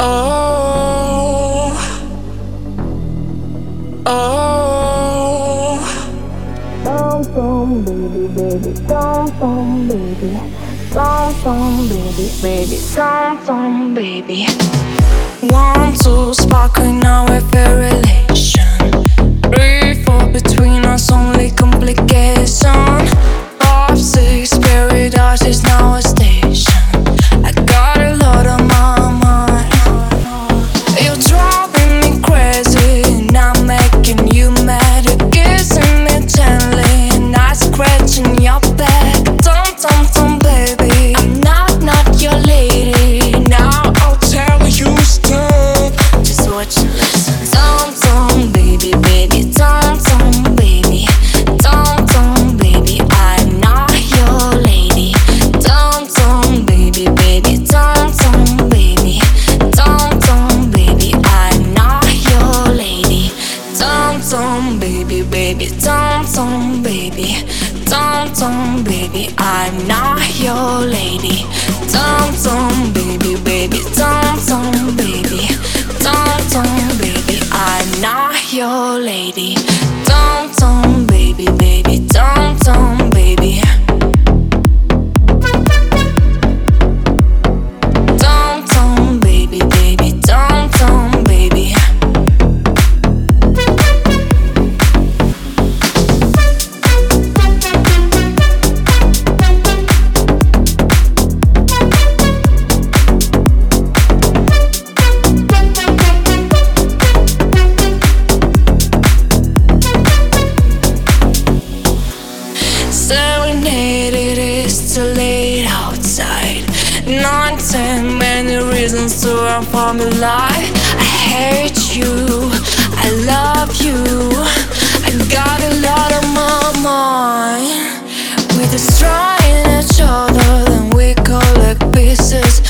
Don't baby, baby, don't baby, don't baby, baby, don't baby. One, two, spark in our relation. 3, 4 between us, only complication. 5, 6 paradise is now a station. I got a lot on my mind. You're driving me crazy, and I'm making you mad. You're kissing me gently, and I'm scratching your back. Tom, baby, I'm not your lady. Now I'll tell you stop. Just watch and listen. Tom, baby, baby, Tom, baby. Tom, baby, I'm not your lady. Tom, baby, baby, Tom, baby. Tom, baby, I'm not your lady. Tom, baby, baby, Tom, baby. Tom, baby, I'm not your lady. Tom, baby, baby, Tom, baby. Tom, baby, I'm not your lady. Tom, baby, baby, Tom, baby. Tom, baby, baby, Tom, baby. Serenade, it is too late outside. 9, 10, many reasons to run from your life. I hate you, I love you, I got a lot on my mind. We're destroying each other, then we collect pieces.